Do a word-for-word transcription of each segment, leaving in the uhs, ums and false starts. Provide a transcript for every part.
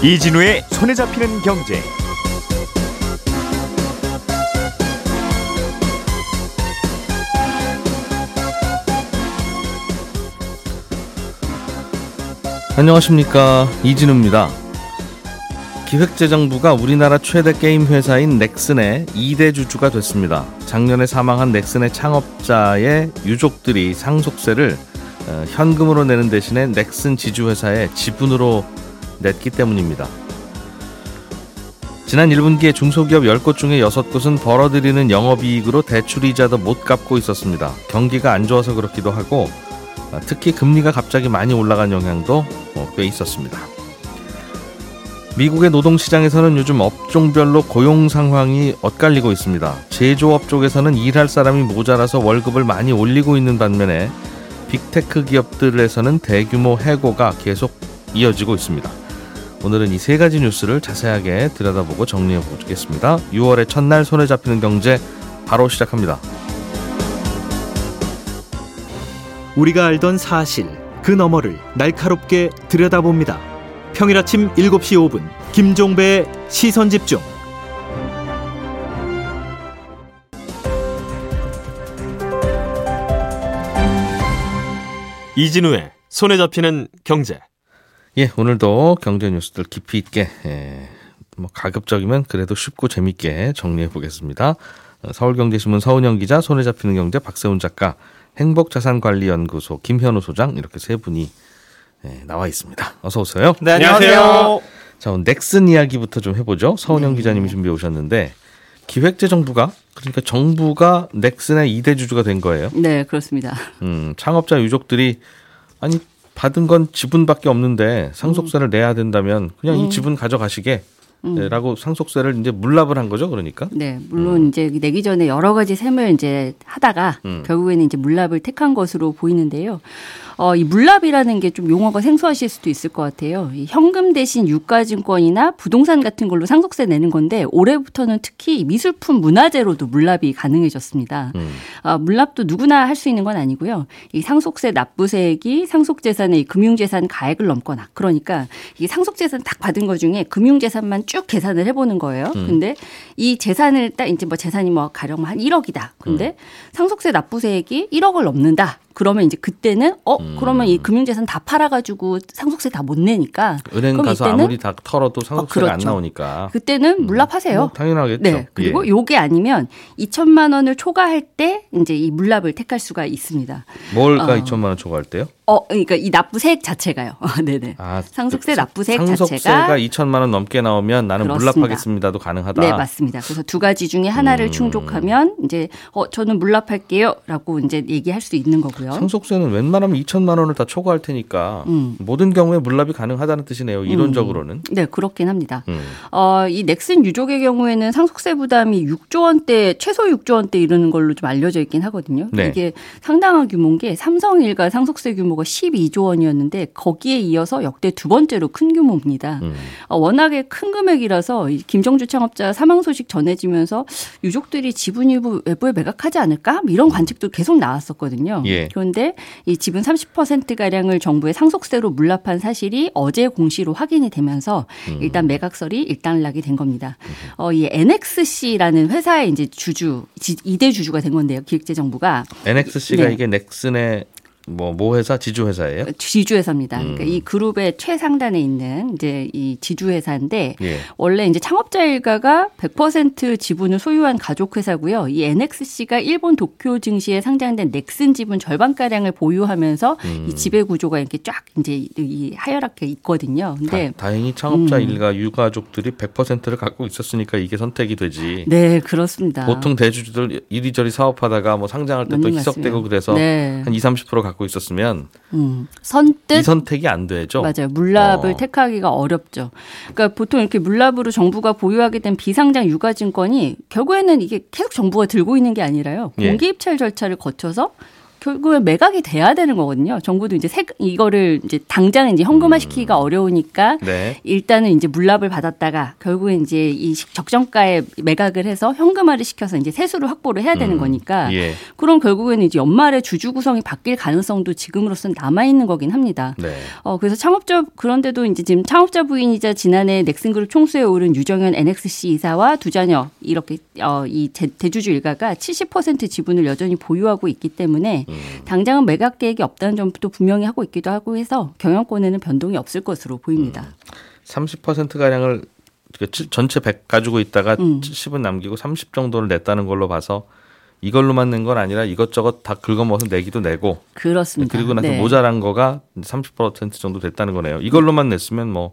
이진우의 손에 잡히는 경제. 안녕하십니까, 이진우입니다. 기획재정부가 우리나라 최대 게임 회사인 넥슨의 이대 주주가 됐습니다. 작년에 사망한 넥슨의 창업자의 유족들이 상속세를 현금으로 내는 대신에 넥슨 지주회사의 지분으로 냈기 때문입니다. 지난 일 분기에 중소기업 열 곳 중에 여섯 곳은 벌어들이는 영업이익으로 대출이자도 못 갚고 있었습니다. 경기가 안 좋아서 그렇기도 하고 특히 금리가 갑자기 많이 올라간 영향도 꽤 있었습니다. 미국의 노동시장에서는 요즘 업종별로 고용 상황이 엇갈리고 있습니다. 제조업 쪽에서는 일할 사람이 모자라서 월급을 많이 올리고 있는 반면에 빅테크 기업들에서는 대규모 해고가 계속 이어지고 있습니다. 오늘은 이 세 가지 뉴스를 자세하게 들여다보고 정리해 보겠습니다. 유월의 첫날 손에 잡히는 경제 바로 시작합니다. 우리가 알던 사실 그 너머를 날카롭게 들여다봅니다. 평일 아침 일곱 시 오 분 김종배의 시선집중. 이진우의 손에 잡히는 경제. 예, 오늘도 경제 뉴스들 깊이 있게, 예, 뭐 가급적이면 그래도 쉽고 재밌게 정리해 보겠습니다. 서울경제신문 서은영 기자, 손에 잡히는 경제 박세훈 작가, 행복자산관리연구소 김현우 소장, 이렇게 세 분이, 예, 나와 있습니다. 어서 오세요. 네, 안녕하세요. 자, 오늘 넥슨 이야기부터 좀 해보죠. 서은영 음. 기자님이 준비해 오셨는데, 기획재정부가, 그러니까 정부가 넥슨의 이대 주주가 된 거예요. 네, 그렇습니다. 음, 창업자 유족들이 아니 받은 건 지분밖에 없는데 상속세를 음. 내야 된다면 그냥 음. 이 지분 가져가시게 음. 라고 상속세를 이제 물납을 한 거죠, 그러니까. 네, 물론 음. 이제 내기 전에 여러 가지 셈을 이제 하다가 음. 결국에는 이제 물납을 택한 것으로 보이는데요. 어, 이 물납이라는 게 좀 용어가 생소하실 수도 있을 것 같아요. 이 현금 대신 유가증권이나 부동산 같은 걸로 상속세 내는 건데 올해부터는 특히 미술품 문화재로도 물납이 가능해졌습니다. 음. 어, 물납도 누구나 할 수 있는 건 아니고요. 이 상속세 납부세액이 상속재산의 금융재산 가액을 넘거나, 그러니까 이 상속재산 딱 받은 것 중에 금융재산만 쭉 계산을 해보는 거예요. 음. 근데 이 재산을 딱 이제 뭐 재산이 뭐 가령 한 일억이다. 근데 음. 상속세 납부세액이 일억을 넘는다. 그러면 이제 그때는 어 음. 그러면 이 금융재산 다 팔아가지고 상속세 다 못 내니까 은행 가서 이때는 아무리 다 털어도 상속세가 어, 그렇죠. 안 나오니까 그때는 물납하세요. 음, 당연하겠죠. 네. 그리고 예. 요게 아니면 이천만 원을 초과할 때 이제 이 물납을 택할 수가 있습니다. 뭘까 어. 이천만 원 초과할 때요? 어, 그러니까 이 납부세액 자체가요. 네네. 아, 상속세 납부세액 상속세가 자체가 이천만 원 넘게 나오면 나는 그렇습니다. 물납하겠습니다도 가능하다. 네, 맞습니다. 그래서 두 가지 중에 하나를 음. 충족하면 이제 어 저는 물납할게요라고 이제 얘기할 수 있는 거고요. 상속세는 웬만하면 이천만 원을 다 초과할 테니까 음. 모든 경우에 물납이 가능하다는 뜻이네요. 이론적으로는. 음. 네, 그렇긴 합니다. 음. 어, 이 넥슨 유족의 경우에는 상속세 부담이 육조 원대, 최소 육조 원대 이르는 걸로 좀 알려져 있긴 하거든요. 네. 이게 상당한 규모인 게 삼성 일가 상속세 규모 십이조 원이었는데 거기에 이어서 역대 두 번째로 큰 규모입니다. 음. 어, 워낙에 큰 금액이라서 김정주 창업자 사망 소식 전해지면서 유족들이 지분 일부 외부에 매각하지 않을까 이런 관측도 계속 나왔었거든요. 예. 그런데 이 지분 삼십 퍼센트가량을 정부에 상속세로 물납한 사실이 어제 공시로 확인이 되면서 음. 일단 매각설이 일단락이 된 겁니다. 어, 이 엔엑스씨라는 회사의 이제 주주, 이대 주주가 된 건데요. 기획재정부가. 엔엑스씨가 네. 이게 넥슨의 뭐, 모 회사, 지주회사예요? 지주회사입니다. 음. 그러니까 이 그룹의 최상단에 있는 이제 이 지주회사인데, 예. 원래 이제 창업자 일가가 백 퍼센트 지분을 소유한 가족회사고요. 이 엔엑스씨가 일본 도쿄 증시에 상장된 넥슨 지분 절반가량을 보유하면서 음. 이 지배구조가 이렇게 쫙 이제 이 하열하게 있거든요. 근데 다, 다행히 창업자 음. 일가 유가족들이 백 퍼센트를 갖고 있었으니까 이게 선택이 되지. 네, 그렇습니다. 보통 대주주들 이리저리 사업하다가 뭐 상장할 때 또 희석되고 그래서 네. 한 이십, 삼십 퍼센트 갖고 있었으면 음, 선뜻 이 선택이 안 되죠. 맞아요. 물납을 어. 택하기가 어렵죠. 그러니까 보통 이렇게 물납으로 정부가 보유하게 된 비상장 유가증권이 결국에는 이게 계속 정부가 들고 있는 게 아니라요. 공개입찰 절차를 거쳐서 결국에 매각이 돼야 되는 거거든요. 정부도 이제 세, 이거를 이제 당장 이제 현금화 시키기가 음. 어려우니까 네. 일단은 이제 물납을 받았다가 결국에 이제 이 적정가에 매각을 해서 현금화를 시켜서 이제 세수를 확보를 해야 되는 음. 거니까 예. 그럼 결국에는 이제 연말에 주주 구성이 바뀔 가능성도 지금으로서는 남아 있는 거긴 합니다. 네. 어, 그래서 창업자 그런데도 이제 지금 창업자 부인이자 지난해 넥슨그룹 총수에 오른 유정현 엔엑스씨 이사와 두 자녀 이렇게 어, 이 대, 대주주 일가가 칠십 퍼센트 지분을 여전히 보유하고 있기 때문에. 음. 당장은 매각 계획이 없다는 점도 분명히 하고 있기도 하고 해서 경영권에는 변동이 없을 것으로 보입니다. 음. 삼십 퍼센트가량을 전체 백 가지고 있다가 음. 칠십은 남기고 삼십 정도를 냈다는 걸로 봐서 이걸로만 낸 건 아니라 이것저것 다 긁어모아서 내기도 내고 그렇습니다. 그리고 나서 네. 모자란 거가 삼십 퍼센트 정도 됐다는 거네요. 이걸로만 냈으면 뭐.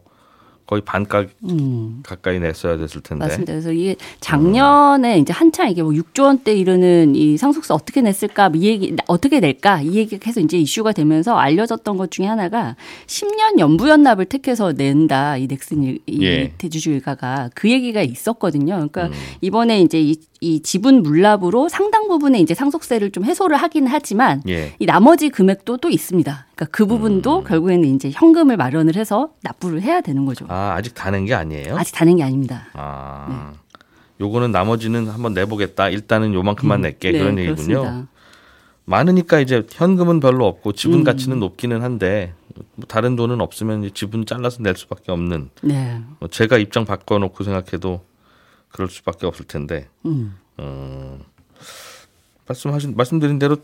거의 반값 음. 가까이 냈어야 됐을 텐데. 맞습니다. 그래서 이게 작년에 음. 이제 한창 이게 뭐 육조 원대 이르는 이 상속세 어떻게 냈을까, 이 얘기 어떻게 낼까 이 얘기 해서 이제 이슈가 되면서 알려졌던 것 중에 하나가 십 년 연부 연납을 택해서 낸다 이 넥슨 일, 이 예. 대주주 일가가 그 얘기가 있었거든요. 그러니까 음. 이번에 이제 이, 이 지분 물납으로 상당 부분의 이제 상속세를 좀 해소를 하긴 하지만 예. 이 나머지 금액도 또 있습니다. 그러니까 그 부분도 음. 결국에는 이제 현금을 마련을 해서 납부를 해야 되는 거죠. 아, 아직 다 낸 게 아니에요? 아직 다 낸 게 아닙니다. 아, 네. 요거는 나머지는 한번 내보겠다. 일단은 요만큼만 음, 낼게. 네, 그런 얘기군요. 그렇습니다. 많으니까 이제 현금은 별로 없고 지분 음. 가치는 높기는 한데 다른 돈은 없으면 이제 지분 잘라서 낼 수밖에 없는. 네. 제가 입장 바꿔놓고 생각해도 그럴 수밖에 없을 텐데. 음. 음, 말씀하신 말씀드린 대로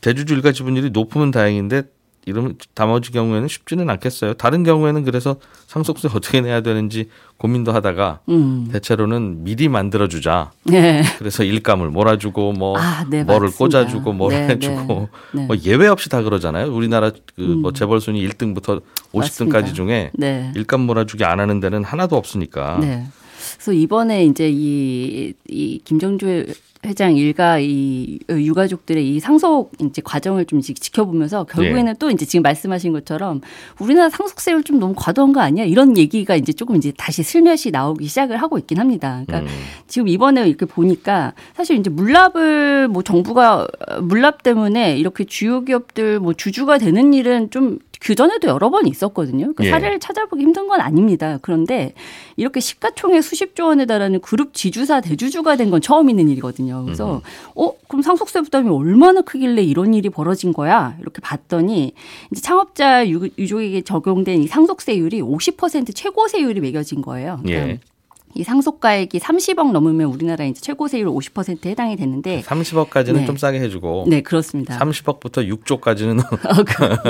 대주주 일가 지분율이 높으면 다행인데. 이러면 나머지 경우에는 쉽지는 않겠어요. 다른 경우에는 그래서 상속세 어떻게 내야 되는지 고민도 하다가 음. 대체로는 미리 만들어주자. 네. 그래서 일감을 몰아주고 뭐 아, 네, 뭐를 맞습니다. 꽂아주고 뭘 네, 해주고 네. 뭐 예외 없이 다 그러잖아요. 우리나라 그 뭐 재벌 순위 일 등부터 오십 등까지 중에 네. 일감 몰아주기 안 하는 데는 하나도 없으니까. 네. 그래서 이번에 이제 이, 이 김정주 회장 일가 이 유가족들의 이 상속 이제 과정을 좀 지켜보면서 결국에는 예. 또 이제 지금 말씀하신 것처럼 우리나라 상속세율 좀 너무 과도한 거 아니야? 이런 얘기가 이제 조금 이제 다시 슬며시 나오기 시작을 하고 있긴 합니다. 그러니까 음. 지금 이번에 이렇게 보니까 사실 이제 물납을 뭐 정부가 물납 때문에 이렇게 주요 기업들 뭐 주주가 되는 일은 좀 그전에도 여러 번 있었거든요. 그 사례를 예. 찾아보기 힘든 건 아닙니다. 그런데 이렇게 시가총액 수십조 원에 달하는 그룹 지주사 대주주가 된 건 처음 있는 일이거든요. 그래서 음. 어 그럼 상속세 부담이 얼마나 크길래 이런 일이 벌어진 거야? 이렇게 봤더니 이제 창업자 유, 유족에게 적용된 이 상속세율이 오십 퍼센트 최고세율이 매겨진 거예요. 그러니까 예. 이 상속가액이 삼십억 넘으면 우리나라 이제 최고세율 오십 퍼센트에 해당이 되는데 삼십억까지는 네. 좀 싸게 해주고 네 그렇습니다. 삼십억부터 육조까지는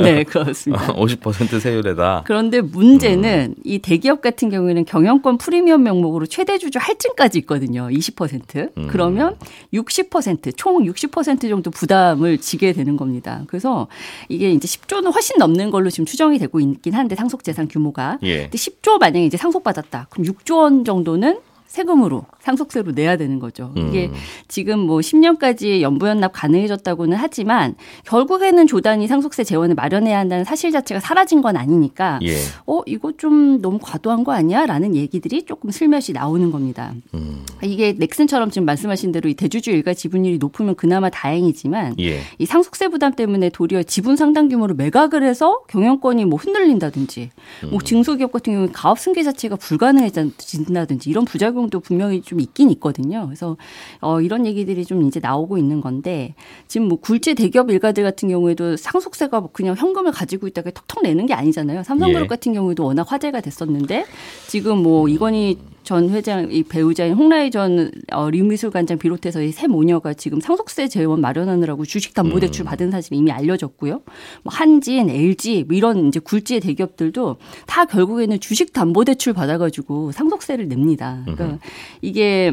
네 그렇습니다. 오십 퍼센트 세율에다. 그런데 문제는 음. 이 대기업 같은 경우에는 경영권 프리미엄 명목으로 최대 주주 할증까지 있거든요. 이십 퍼센트 음. 그러면 육십 퍼센트 총 육십 퍼센트 정도 부담을 지게 되는 겁니다. 그래서 이게 이제 십조는 훨씬 넘는 걸로 지금 추정이 되고 있긴 한데 상속재산 규모가 예. 근데 십조 만약에 이제 상속받았다 그럼 육조 원 정도 는 세금으로 상속세로 내야 되는 거죠. 이게 음. 지금 뭐 십 년까지 연부연납 가능해졌다고는 하지만 결국에는 조단이 상속세 재원을 마련해야 한다는 사실 자체가 사라진 건 아니니까 예. 어 이거 좀 너무 과도한 거 아니야? 라는 얘기들이 조금 슬며시 나오는 겁니다. 음. 이게 넥슨처럼 지금 말씀하신 대로 이 대주주 일가 지분율이 높으면 그나마 다행이지만 예. 이 상속세 부담 때문에 도리어 지분 상당 규모로 매각을 해서 경영권이 뭐 흔들린다든지 음. 뭐 중소기업 같은 경우는 가업 승계 자체가 불가능해진다든지 이런 부작용 도 분명히 좀 있긴 있거든요. 그래서 어, 이런 얘기들이 좀 이제 나오고 있는 건데 지금 뭐 굴지 대기업 일가들 같은 경우에도 상속세가 그냥 현금을 가지고 있다가 턱턱 내는 게 아니잖아요. 삼성그룹 예. 같은 경우에도 워낙 화제가 됐었는데 지금 뭐 이건희 전 회장 이 배우자인 홍라희 전 어, 림미술관장 비롯해서 이 세 모녀가 지금 상속세 재원 마련하느라고 주식담보대출 음. 받은 사실이 이미 알려졌고요. 뭐 한진, 엘지 뭐 이런 이제 굴지의 대기업들도 다 결국에는 주식담보대출 받아가지고 상속세를 냅니다. 그러니까 음. 이게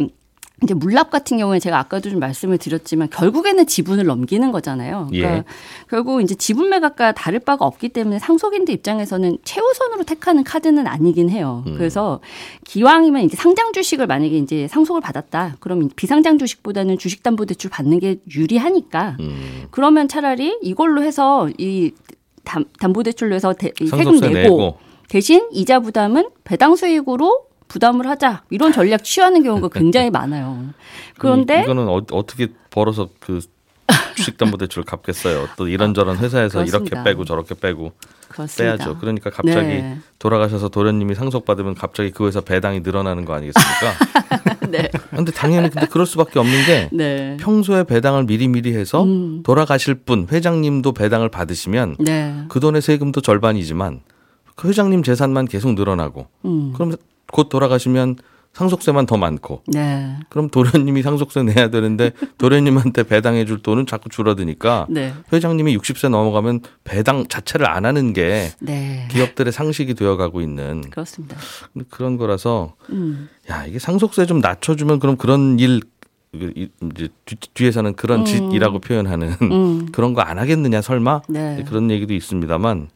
이제 물납 같은 경우에 제가 아까도 좀 말씀을 드렸지만 결국에는 지분을 넘기는 거잖아요. 그러니까 예. 결국 이제 지분 매각과 다를 바가 없기 때문에 상속인들 입장에서는 최우선으로 택하는 카드는 아니긴 해요. 음. 그래서 기왕이면 이제 상장 주식을 만약에 이제 상속을 받았다. 그럼 비상장 주식보다는 주식담보대출 받는 게 유리하니까 음. 그러면 차라리 이걸로 해서 이 담, 담보대출로 해서 대, 세금 내고, 내고 대신 이자 부담은 배당 수익으로 부담을 하자 이런 전략 취하는 경우가 굉장히 많아요. 그런데 이거는 어, 어떻게 벌어서 그 주식담보대출 갚겠어요. 또 이런저런 회사에서 그렇습니다. 이렇게 빼고 저렇게 빼고 그렇습니다. 빼야죠. 그러니까 갑자기 네. 돌아가셔서 도련님이 상속받으면 갑자기 그 회사 배당이 늘어나는 거 아니겠습니까? 네. 근데 당연히 근데 그럴 수밖에 없는 게 네. 평소에 배당을 미리미리 해서 음. 돌아가실 분 회장님도 배당을 받으시면 네. 그 돈의 세금도 절반이지만 그 회장님 재산만 계속 늘어나고 음. 그럼 곧 돌아가시면 상속세만 더 많고 네. 그럼 도련님이 상속세 내야 되는데 도련님한테 배당해 줄 돈은 자꾸 줄어드니까 네. 회장님이 육십 세 넘어가면 배당 자체를 안 하는 게 네. 기업들의 상식이 되어가고 있는 그렇습니다. 그런 거라서 음. 야 이게 상속세 좀 낮춰주면 그럼 그런 일 이제 뒤에서는 그런 음. 짓이라고 표현하는 음. 그런 거 안 하겠느냐 설마 네. 그런 얘기도 있습니다만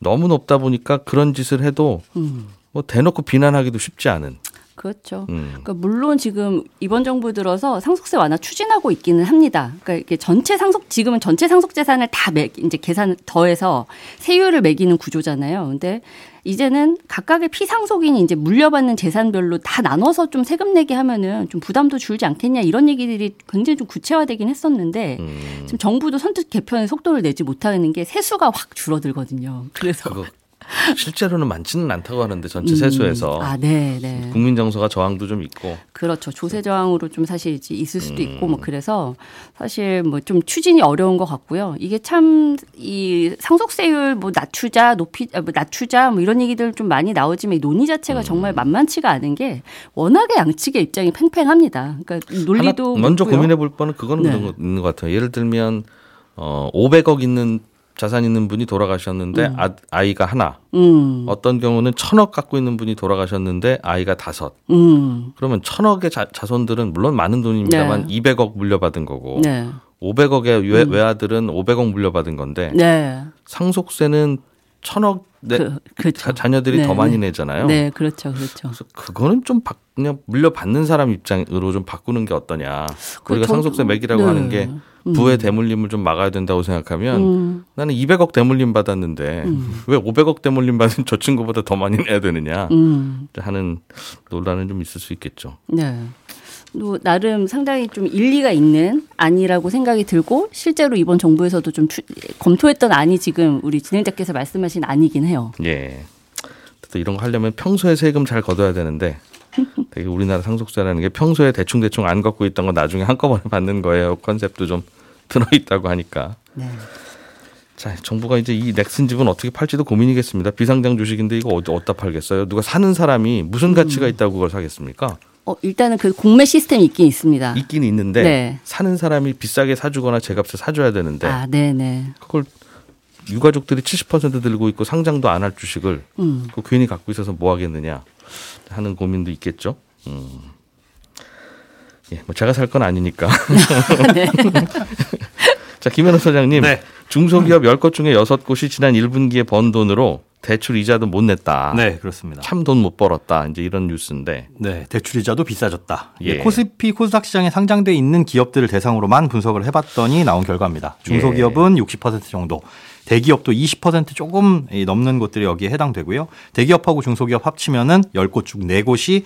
너무 높다 보니까 그런 짓을 해도 음. 뭐 대놓고 비난하기도 쉽지 않은 그렇죠. 음. 그러니까 물론 지금 이번 정부 들어서 상속세 완화 추진하고 있기는 합니다. 그러니까 이게 전체 상속 지금은 전체 상속 재산을 다 매, 이제 계산 더해서 세율을 매기는 구조잖아요. 그런데 이제는 각각의 피상속인이 이제 물려받는 재산별로 다 나눠서 좀 세금 내게 하면은 좀 부담도 줄지 않겠냐 이런 얘기들이 굉장히 좀 구체화되긴 했었는데 음. 지금 정부도 선뜻 개편에 속도를 내지 못하는 게 세수가 확 줄어들거든요. 그래서. 그거. 실제로는 많지는 않다고 하는데 전체 세수에서 음. 아, 네, 네. 국민 정서가 저항도 좀 있고 그렇죠 조세 저항으로 좀 사실 있을 수도 음. 있고 뭐 그래서 사실 뭐 좀 추진이 어려운 것 같고요 이게 참 이 상속세율 뭐 낮추자 높이 뭐 낮추자 뭐 이런 얘기들 좀 많이 나오지만 이 논의 자체가 음. 정말 만만치가 않은 게 워낙에 양측의 입장이 팽팽합니다. 그러니까 논리도 먼저 있고요. 고민해 볼 바는 그건 네. 있는 것 같아요. 예를 들면 어, 오백억 있는 자산 있는 분이 돌아가셨는데 음. 아, 아이가 하나. 음. 어떤 경우는 천억 갖고 있는 분이 돌아가셨는데 아이가 다섯. 음. 그러면 천억의 자, 자손들은 물론 많은 돈입니다만 네. 이백억 물려받은 거고 네. 오백억의 외, 음. 외아들은 오백억 물려받은 건데 네. 상속세는 천억 내, 그, 그렇죠. 자, 자녀들이 네. 더 많이 내잖아요. 네, 그렇죠, 그렇죠. 그래서 그거는 좀 바, 그냥 물려받는 사람 입장으로 좀 바꾸는 게 어떠냐. 우리가 더, 상속세 매기라고 네. 하는 게 부의 대물림을 좀 막아야 된다고 생각하면 음. 나는 이백억 대물림 받았는데 음. 왜 오백억 대물림 받은 저 친구보다 더 많이 내야 되느냐 음. 하는 논란은 좀 있을 수 있겠죠. 네. 또 나름 상당히 좀 일리가 있는 안이라고 생각이 들고 실제로 이번 정부에서도 좀 추, 검토했던 안이 지금 우리 진행자께서 말씀하신 안이긴 해요. 예. 또 이런 거 하려면 평소에 세금 잘 걷어야 되는데 되게 우리나라 상속세라는 게 평소에 대충대충 안 걷고 있던 거 나중에 한꺼번에 받는 거예요. 컨셉도 좀 들어있다고 하니까. 네. 자, 정부가 이제 이 넥슨 집은 어떻게 팔지도 고민이겠습니다. 비상장 주식인데 이거 어디다 팔겠어요? 누가 사는 사람이 무슨 가치가 음. 있다고 그걸 사겠습니까? 어, 일단은 그 공매 시스템이 있긴 있습니다. 있긴 있는데 네. 사는 사람이 비싸게 사주거나 제값에 사줘야 되는데 아, 네네. 그걸 유가족들이 칠십 퍼센트 들고 있고 상장도 안 할 주식을 음. 그거 괜히 갖고 있어서 뭐 하겠느냐 하는 고민도 있겠죠. 음. 예, 뭐 제가 살 건 아니니까. 네. 자, 김현우 소장님. 네. 중소기업 열 곳 중에 여섯 곳이 지난 일 분기에 번 돈으로 대출 이자도 못 냈다. 네, 그렇습니다. 참 돈 못 벌었다. 이제 이런 뉴스인데. 네, 대출 이자도 비싸졌다. 예. 코스피 코스닥 시장에 상장돼 있는 기업들을 대상으로만 분석을 해봤더니 나온 결과입니다. 중소기업은 예. 육십 퍼센트 정도, 대기업도 이십 퍼센트 조금 넘는 곳들이 여기에 해당되고요. 대기업하고 중소기업 합치면은 열 곳 중 네 곳이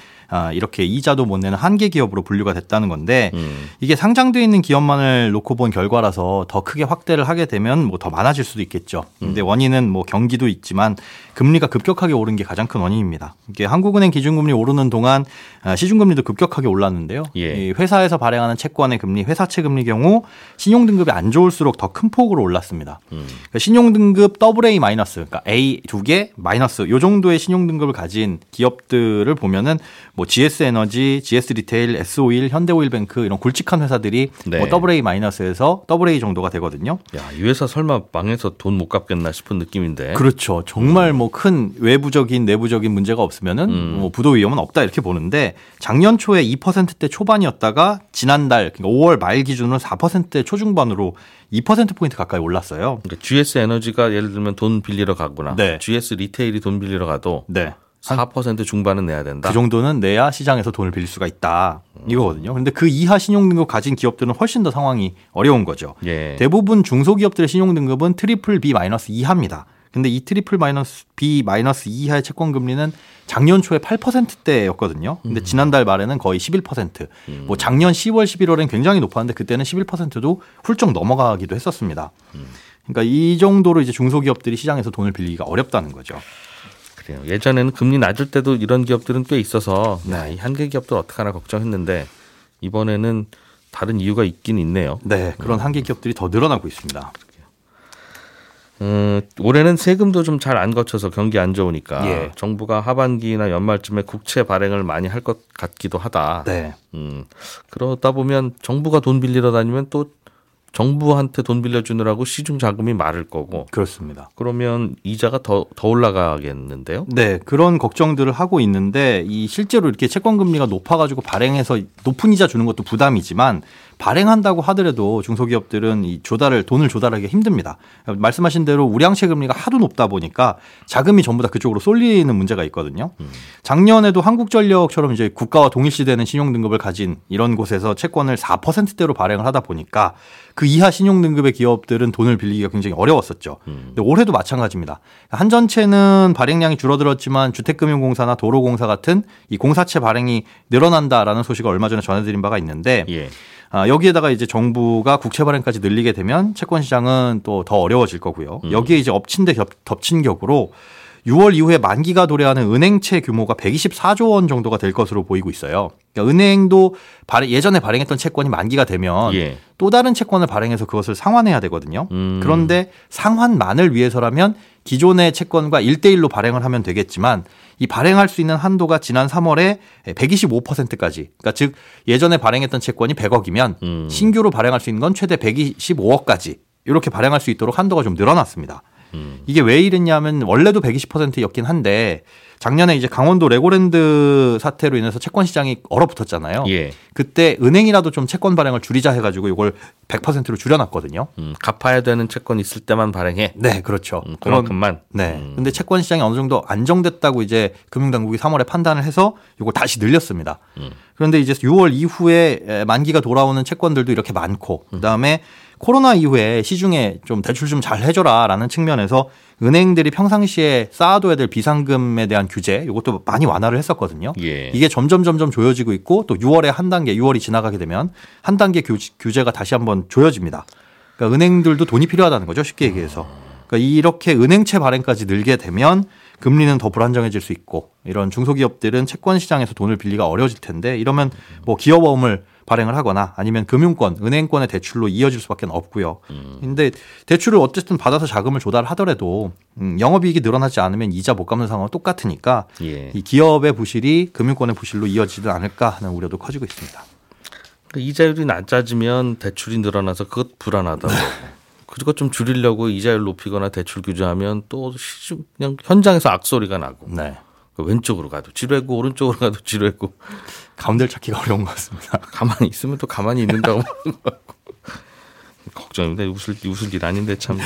이렇게 이자도 못 내는 한계 기업으로 분류가 됐다는 건데 음. 이게 상장돼 있는 기업만을 놓고 본 결과라서 더 크게 확대를 하게 되면 뭐 더 많아질 수도 있겠죠. 근데 음. 원인은 뭐 경기도 있지만 금리가 급격하게 오른 게 가장 큰 원인입니다. 이게 한국은행 기준금리 오르는 동안 시중금리도 급격하게 올랐는데요. 예. 이 회사에서 발행하는 채권의 금리, 회사채 금리 경우 신용등급이 안 좋을수록 더 큰 폭으로 올랐습니다. 음. 그러니까 신용등급 에이 에이 마이너스, 그러니까 A 두 개 마이너스 이 정도의 신용등급을 가진 기업들을 보면은 뭐 지에스에너지, 지에스리테일, 에스오일, 현대오일뱅크 이런 굵직한 회사들이 네. 뭐 에이 에이 마이너스에서 에이 에이 정도가 되거든요. 야, 이 회사 설마 망해서 돈 못 갚겠나 싶은 느낌인데. 그렇죠. 정말 음. 뭐 큰 외부적인 내부적인 문제가 없으면은 음. 뭐 부도 위험은 없다 이렇게 보는데 작년 초에 이 퍼센트대 초반이었다가 지난달 그러니까 오월 말 기준으로 사 퍼센트대 초중반으로 이 퍼센트 포인트 가까이 올랐어요. 그러니까 지에스에너지가 예를 들면 돈 빌리러 가거나 네. 지에스리테일이 돈 빌리러 가도 네. 사 퍼센트 중반은 내야 된다. 그 정도는 내야 시장에서 돈을 빌릴 수가 있다. 이거거든요. 그런데 그 이하 신용등급 가진 기업들은 훨씬 더 상황이 어려운 거죠. 예. 대부분 중소기업들의 신용등급은 트리플 비 마이너스 이하입니다. 근데 이 트리플 마이너스 B 마이너스 이 이하의 채권 금리는 작년 초에 팔 퍼센트대였거든요. 근데 음. 지난달 말에는 거의 십일 퍼센트. 음. 뭐 작년 시월, 십일월엔 굉장히 높았는데 그때는 십일 퍼센트도 훌쩍 넘어가기도 했었습니다. 음. 그러니까 이 정도로 이제 중소기업들이 시장에서 돈을 빌리기가 어렵다는 거죠. 그래요. 예전에는 금리 낮을 때도 이런 기업들은 꽤 있어서 네. 야, 이 한계 기업들 어떡하나 걱정했는데 이번에는 다른 이유가 있긴 있네요. 네, 그런 한계 기업들이 더 늘어나고 있습니다. 음, 올해는 세금도 좀 잘 안 거쳐서 경기 안 좋으니까 예. 정부가 하반기나 연말쯤에 국채 발행을 많이 할 것 같기도 하다. 네. 음, 그러다 보면 정부가 돈 빌리러 다니면 또 정부한테 돈 빌려주느라고 시중 자금이 마를 거고. 그렇습니다. 그러면 이자가 더, 더 올라가겠는데요? 네. 그런 걱정들을 하고 있는데 이 실제로 이렇게 채권금리가 높아가지고 발행해서 높은 이자 주는 것도 부담이지만 발행한다고 하더라도 중소기업들은 이 조달을, 돈을 조달하기가 힘듭니다. 말씀하신 대로 우량채 금리가 하도 높다 보니까 자금이 전부 다 그쪽으로 쏠리는 문제가 있거든요. 작년에도 한국전력처럼 이제 국가와 동일시되는 신용등급을 가진 이런 곳에서 채권을 사 퍼센트대로 발행을 하다 보니까 그 이하 신용등급의 기업들은 돈을 빌리기가 굉장히 어려웠었죠. 근데 올해도 마찬가지입니다. 한전채는 발행량이 줄어들었지만 주택금융공사나 도로공사 같은 이 공사채 발행이 늘어난다라는 소식을 얼마 전에 전해드린 바가 있는데 예. 아, 여기에다가 이제 정부가 국채 발행까지 늘리게 되면 채권 시장은 또 더 어려워질 거고요. 여기에 이제 엎친 데 덮친 격으로 유월 이후에 만기가 도래하는 은행채 규모가 백이십사조 원 정도가 될 것으로 보이고 있어요. 그러니까 은행도 발행, 예전에 발행했던 채권이 만기가 되면 예. 또 다른 채권을 발행해서 그것을 상환해야 되거든요. 음. 그런데 상환만을 위해서라면 기존의 채권과 일 대 일로 발행을 하면 되겠지만 이 발행할 수 있는 한도가 지난 삼월에 백이십오 퍼센트까지 그러니까 즉 예전에 발행했던 채권이 백억이면 음. 신규로 발행할 수 있는 건 최대 백이십오억까지 이렇게 발행할 수 있도록 한도가 좀 늘어났습니다. 이게 왜 이랬냐면 원래도 백이십 퍼센트였긴 한데 작년에 이제 강원도 레고랜드 사태로 인해서 채권 시장이 얼어붙었잖아요. 예. 그때 은행이라도 좀 채권 발행을 줄이자 해가지고 이걸 백 퍼센트로 줄여놨거든요. 음, 갚아야 되는 채권 있을 때만 발행해. 네, 그렇죠. 음, 그만큼만. 네. 음. 근데 채권 시장이 어느 정도 안정됐다고 이제 금융당국이 삼월에 판단을 해서 이걸 다시 늘렸습니다. 음. 그런데 이제 유월 이후에 만기가 돌아오는 채권들도 이렇게 많고 그다음에 음. 코로나 이후에 시중에 좀 대출 좀 잘 해줘라 라는 측면에서 은행들이 평상시에 쌓아둬야 될 비상금에 대한 규제 이것도 많이 완화를 했었거든요. 예. 이게 점점 점점 조여지고 있고 또 유월에 한 단계 유월이 지나가게 되면 한 단계 규제가 다시 한번 조여집니다. 그러니까 은행들도 돈이 필요하다는 거죠. 쉽게 얘기해서. 그러니까 이렇게 은행채 발행까지 늘게 되면 금리는 더 불안정해질 수 있고 이런 중소기업들은 채권 시장에서 돈을 빌리기가 어려워질 텐데 이러면 뭐 기업어음을 발행을 하거나 아니면 금융권, 은행권의 대출로 이어질 수밖에 없고요. 그런데 대출을 어쨌든 받아서 자금을 조달하더라도 영업이익이 늘어나지 않으면 이자 못 갚는 상황은 똑같으니까 예. 이 기업의 부실이 금융권의 부실로 이어지지 않을까 하는 우려도 커지고 있습니다. 그러니까 이자율이 낮아지면 대출이 늘어나서 그것 불안하다고. 그것 좀 줄이려고 이자율 높이거나 대출 규제하면 또 그냥 현장에서 악소리가 나고. 네. 왼쪽으로 가도 지루했고 오른쪽으로 가도 지루했고 가운데를 찾기가 어려운 것 같습니다. 가만히 있으면 또 가만히 있는다고 걱정입니다. 웃을, 웃을 일 아닌데 참.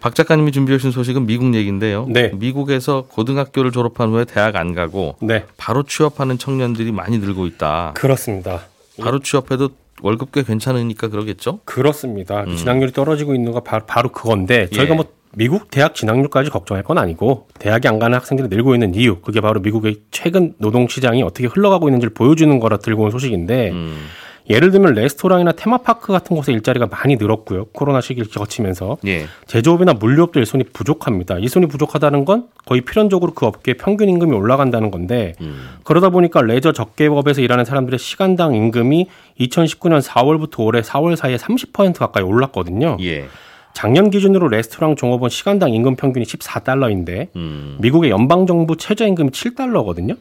박 작가님이 준비해 주신 소식은 미국 얘기인데요. 네. 미국에서 고등학교를 졸업한 후에 대학 안 가고 네. 바로 취업하는 청년들이 많이 늘고 있다. 그렇습니다. 바로 취업해도 월급 꽤 괜찮으니까 그러겠죠? 그렇습니다. 음. 진학률이 떨어지고 있는 건 바로, 바로 그건데 저희가 예. 뭐 미국 대학 진학률까지 걱정할 건 아니고 대학에 안 가는 학생들이 늘고 있는 이유 그게 바로 미국의 최근 노동시장이 어떻게 흘러가고 있는지를 보여주는 거라 들고 온 소식인데 음. 예를 들면 레스토랑이나 테마파크 같은 곳에 일자리가 많이 늘었고요. 코로나 시기를 거치면서 예. 제조업이나 물류업도 일손이 부족합니다. 일손이 부족하다는 건 거의 필연적으로 그 업계의 평균 임금이 올라간다는 건데 음. 그러다 보니까 레저 적개업에서 일하는 사람들의 시간당 임금이 이천십구년 사월부터 올해 사월 사이에 삼십 퍼센트 가까이 올랐거든요. 예. 작년 기준으로 레스토랑 종업원 시간당 임금 평균이 십사 달러인데 음. 미국의 연방정부 최저임금이 칠 달러거든요.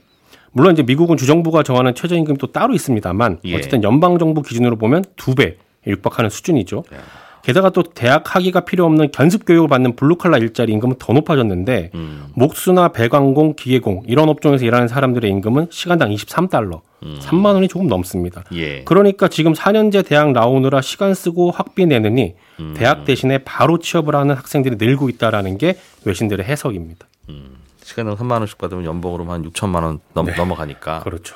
물론 이제 미국은 주정부가 정하는 최저임금이 또 따로 있습니다만 예. 어쨌든 연방정부 기준으로 보면 두 배에 육박하는 수준이죠. 야. 게다가 또 대학 학위가 필요 없는 견습 교육을 받는 블루칼라 일자리 임금은 더 높아졌는데 음. 목수나 배관공, 기계공 이런 업종에서 일하는 사람들의 임금은 시간당 이십삼 달러, 음. 삼만 원이 조금 넘습니다. 예. 그러니까 지금 사 년제 대학 나오느라 시간 쓰고 학비 내느니 음. 대학 대신에 바로 취업을 하는 학생들이 늘고 있다는 게 외신들의 해석입니다. 음. 시간당 삼만 원씩 받으면 연봉으로 한 육천만 원 넘, 네. 넘어가니까. 그렇죠.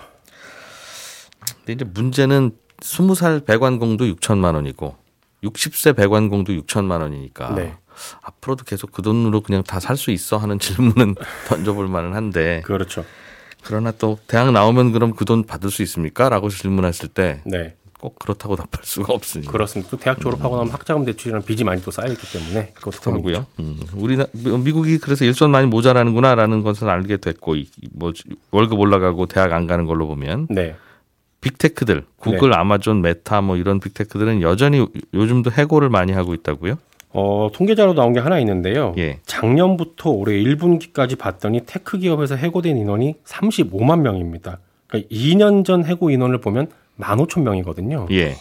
근데 이제 문제는 스무 살 배관공도 육천만 원이고 육십 세 배관공도 육천만 원이니까 네. 앞으로도 계속 그 돈으로 그냥 다 살 수 있어 하는 질문은 던져볼 만은 한데. 그렇죠. 그러나 또 대학 나오면 그럼 그 돈 받을 수 있습니까? 라고 질문했을 때 네. 꼭 그렇다고 답할 수가 없습니다. 그렇습니다. 또 대학 졸업하고 음. 나면 학자금 대출이랑 빚이 많이 또 쌓여있기 때문에 그것도 그렇고요. 음. 우리 미국이 그래서 일손 많이 모자라는구나라는 것은 알게 됐고 뭐 월급 올라가고 대학 안 가는 걸로 보면 네. 빅테크들 구글, 네. 아마존, 메타 뭐 이런 빅테크들은 여전히 요즘도 해고를 많이 하고 있다고요? 어, 통계자로 나온 게 하나 있는데요. 예. 작년부터 올해 일 분기까지 봤더니 테크 기업에서 해고된 인원이 삼십오만 명입니다. 그러니까 이 년 전 해고 인원을 보면 만 오천 명이거든요. 예.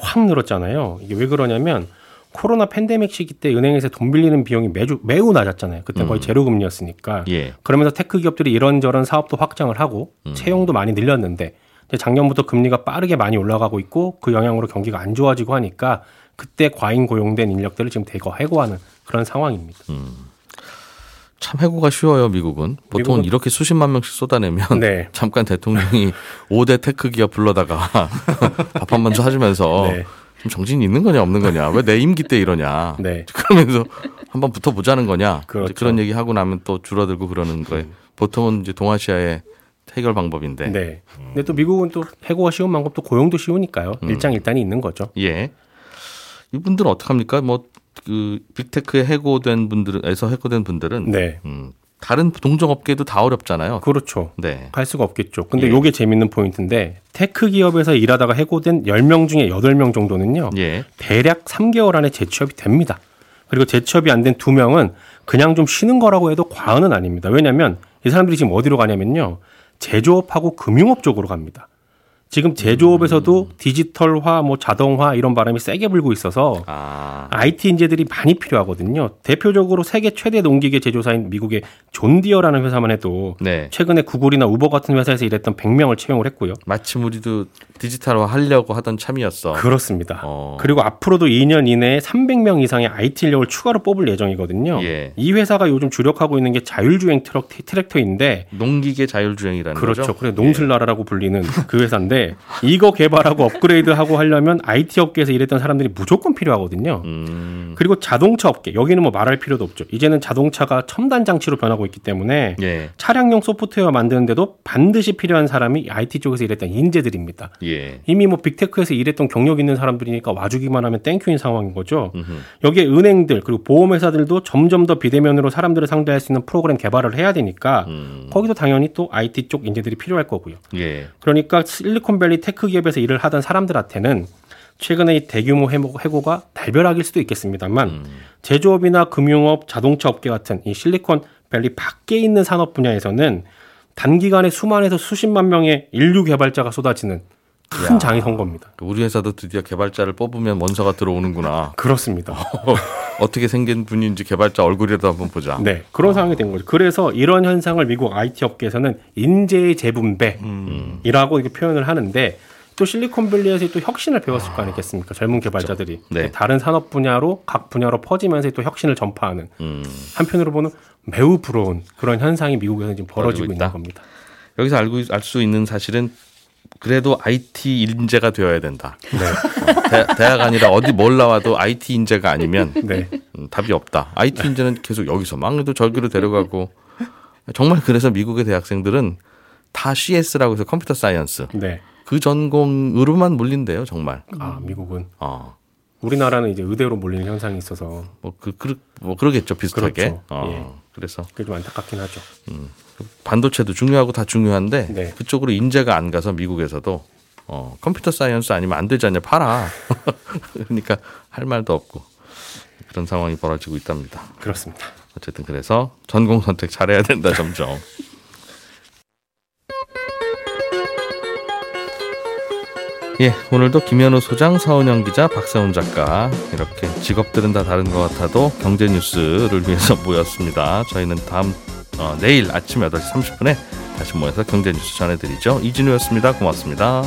확 늘었잖아요. 이게 왜 그러냐면 코로나 팬데믹 시기 때 은행에서 돈 빌리는 비용이 매주 매우 낮았잖아요. 그때 거의 음. 제로금리였으니까. 예. 그러면서 테크 기업들이 이런저런 사업도 확장을 하고 음. 채용도 많이 늘렸는데 작년부터 금리가 빠르게 많이 올라가고 있고 그 영향으로 경기가 안 좋아지고 하니까 그때 과잉 고용된 인력들을 지금 대거 해고하는 그런 상황입니다. 음. 참 해고가 쉬워요, 미국은. 보통은 미국은... 이렇게 수십만 명씩 쏟아내면 네. 잠깐 대통령이 오 대 테크 기업 불러다가 밥 한 번 사주면서 네. 좀 정신이 있는 거냐 없는 거냐. 왜 내 임기 때 이러냐. 네. 그러면서 한번 붙어보자는 거냐. 그렇죠. 그런 얘기하고 나면 또 줄어들고 그러는 거예요. 보통은 이제 동아시아의 해결 방법인데. 네. 근데 또 미국은 또 해고가 쉬운 만큼 또 고용도 쉬우니까요. 음. 일장일단이 있는 거죠. 예. 이분들은 어떡합니까? 뭐 그 빅테크에 해고된 분들에서 해고된 분들은 네. 음, 다른 동종업계도 다 어렵잖아요. 그렇죠. 네. 갈 수가 없겠죠. 근데 예. 이게 재밌는 포인트인데 테크 기업에서 일하다가 해고된 열 명 중에 여덟 명 정도는요. 예. 대략 삼 개월 안에 재취업이 됩니다. 그리고 재취업이 안 된 두 명은 그냥 좀 쉬는 거라고 해도 과언은 아닙니다. 왜냐하면 이 사람들이 지금 어디로 가냐면요. 제조업하고 금융업 쪽으로 갑니다. 지금 제조업에서도 디지털화, 뭐 자동화 이런 바람이 세게 불고 있어서 아. 아이티 인재들이 많이 필요하거든요. 대표적으로 세계 최대 농기계 제조사인 미국의 존디어라는 회사만 해도 네. 최근에 구글이나 우버 같은 회사에서 일했던 백 명을 채용을 했고요. 마침 우리도 디지털화 하려고 하던 참이었어. 그렇습니다. 어. 그리고 앞으로도 이 년 이내에 삼백 명 이상의 아이티 인력을 추가로 뽑을 예정이거든요. 예. 이 회사가 요즘 주력하고 있는 게 자율주행 트럭, 트랙터인데 농기계 자율주행이라는 그렇죠. 거죠? 그렇죠. 농슬나라라고 예. 불리는 그 회사인데 이거 개발하고 업그레이드하고 하려면 아이티 업계에서 일했던 사람들이 무조건 필요하거든요. 음. 그리고 자동차 업계 여기는 뭐 말할 필요도 없죠. 이제는 자동차가 첨단 장치로 변하고 있기 때문에 예. 차량용 소프트웨어 만드는데도 반드시 필요한 사람이 아이티 쪽에서 일했던 인재들입니다. 예. 이미 뭐 빅테크에서 일했던 경력 있는 사람들이니까 와주기만 하면 땡큐인 상황인 거죠. 음흠. 여기에 은행들 그리고 보험회사들도 점점 더 비대면으로 사람들을 상대할 수 있는 프로그램 개발을 해야 되니까 음. 거기도 당연히 또 아이티 쪽 인재들이 필요할 거고요. 예. 그러니까 실리콘 밸리 테크 기업에서 일을 하던 사람들한테는 최근에 이 대규모 해고가 달벼락일 수도 있겠습니다만 음. 제조업이나 금융업, 자동차 업계 같은 이 실리콘 밸리 밖에 있는 산업 분야에서는 단기간에 수만에서 수십만 명의 인류 개발자가 쏟아지는 큰 야. 장이 선 겁니다. 우리 회사도 드디어 개발자를 뽑으면 원서가 들어오는구나. 그렇습니다. 어떻게 생긴 분인지 개발자 얼굴이라도 한번 보자. 네, 그런 어. 상황이 된 거죠. 그래서 이런 현상을 미국 아이티 업계에서는 인재의 재분배라고 이렇게 표현을 하는데 또 실리콘밸리에서 또 혁신을 배웠을 거 아니겠습니까? 젊은 개발자들이 네. 다른 산업 분야로 각 분야로 퍼지면서 또 혁신을 전파하는 음. 한편으로 보는 매우 부러운 그런 현상이 미국에서 지금 벌어지고 있다. 있는 겁니다. 여기서 알고 알 수 있는 사실은. 그래도 아이티 인재가 되어야 된다. 네. 대, 대학 아니라 어디 뭘 나와도 아이티 인재가 아니면 네. 음, 답이 없다. 아이티 인재는 계속 여기서 막내도 절기로 데려가고 정말 그래서 미국의 대학생들은 다 씨에스라고 해서 컴퓨터 사이언스 네. 그 전공으로만 몰린대요 정말. 아 미국은. 어. 우리나라는 이제 의대로 몰리는 현상이 있어서 뭐 그 그 뭐 그러겠죠 비슷하게. 그렇죠. 어. 예. 그래서 그게 좀 안타깝긴 하죠. 음. 반도체도 중요하고 다 중요한데 네. 그쪽으로 인재가 안 가서 미국에서도 어, 컴퓨터 사이언스 아니면 안 되지 않냐 팔아. 그러니까 할 말도 없고 그런 상황이 벌어지고 있답니다. 그렇습니다. 어쨌든 그래서 전공 선택 잘해야 된다 점점. 예, 오늘도 김현우 소장, 서은영 기자, 박세훈 작가 이렇게 직업들은 다 다른 것 같아도 경제 뉴스를 위해서 모였습니다. 저희는 다음 어, 내일 아침 여덟 시 삼십 분에 다시 모여서 경제 뉴스 전해드리죠. 이진우였습니다. 고맙습니다.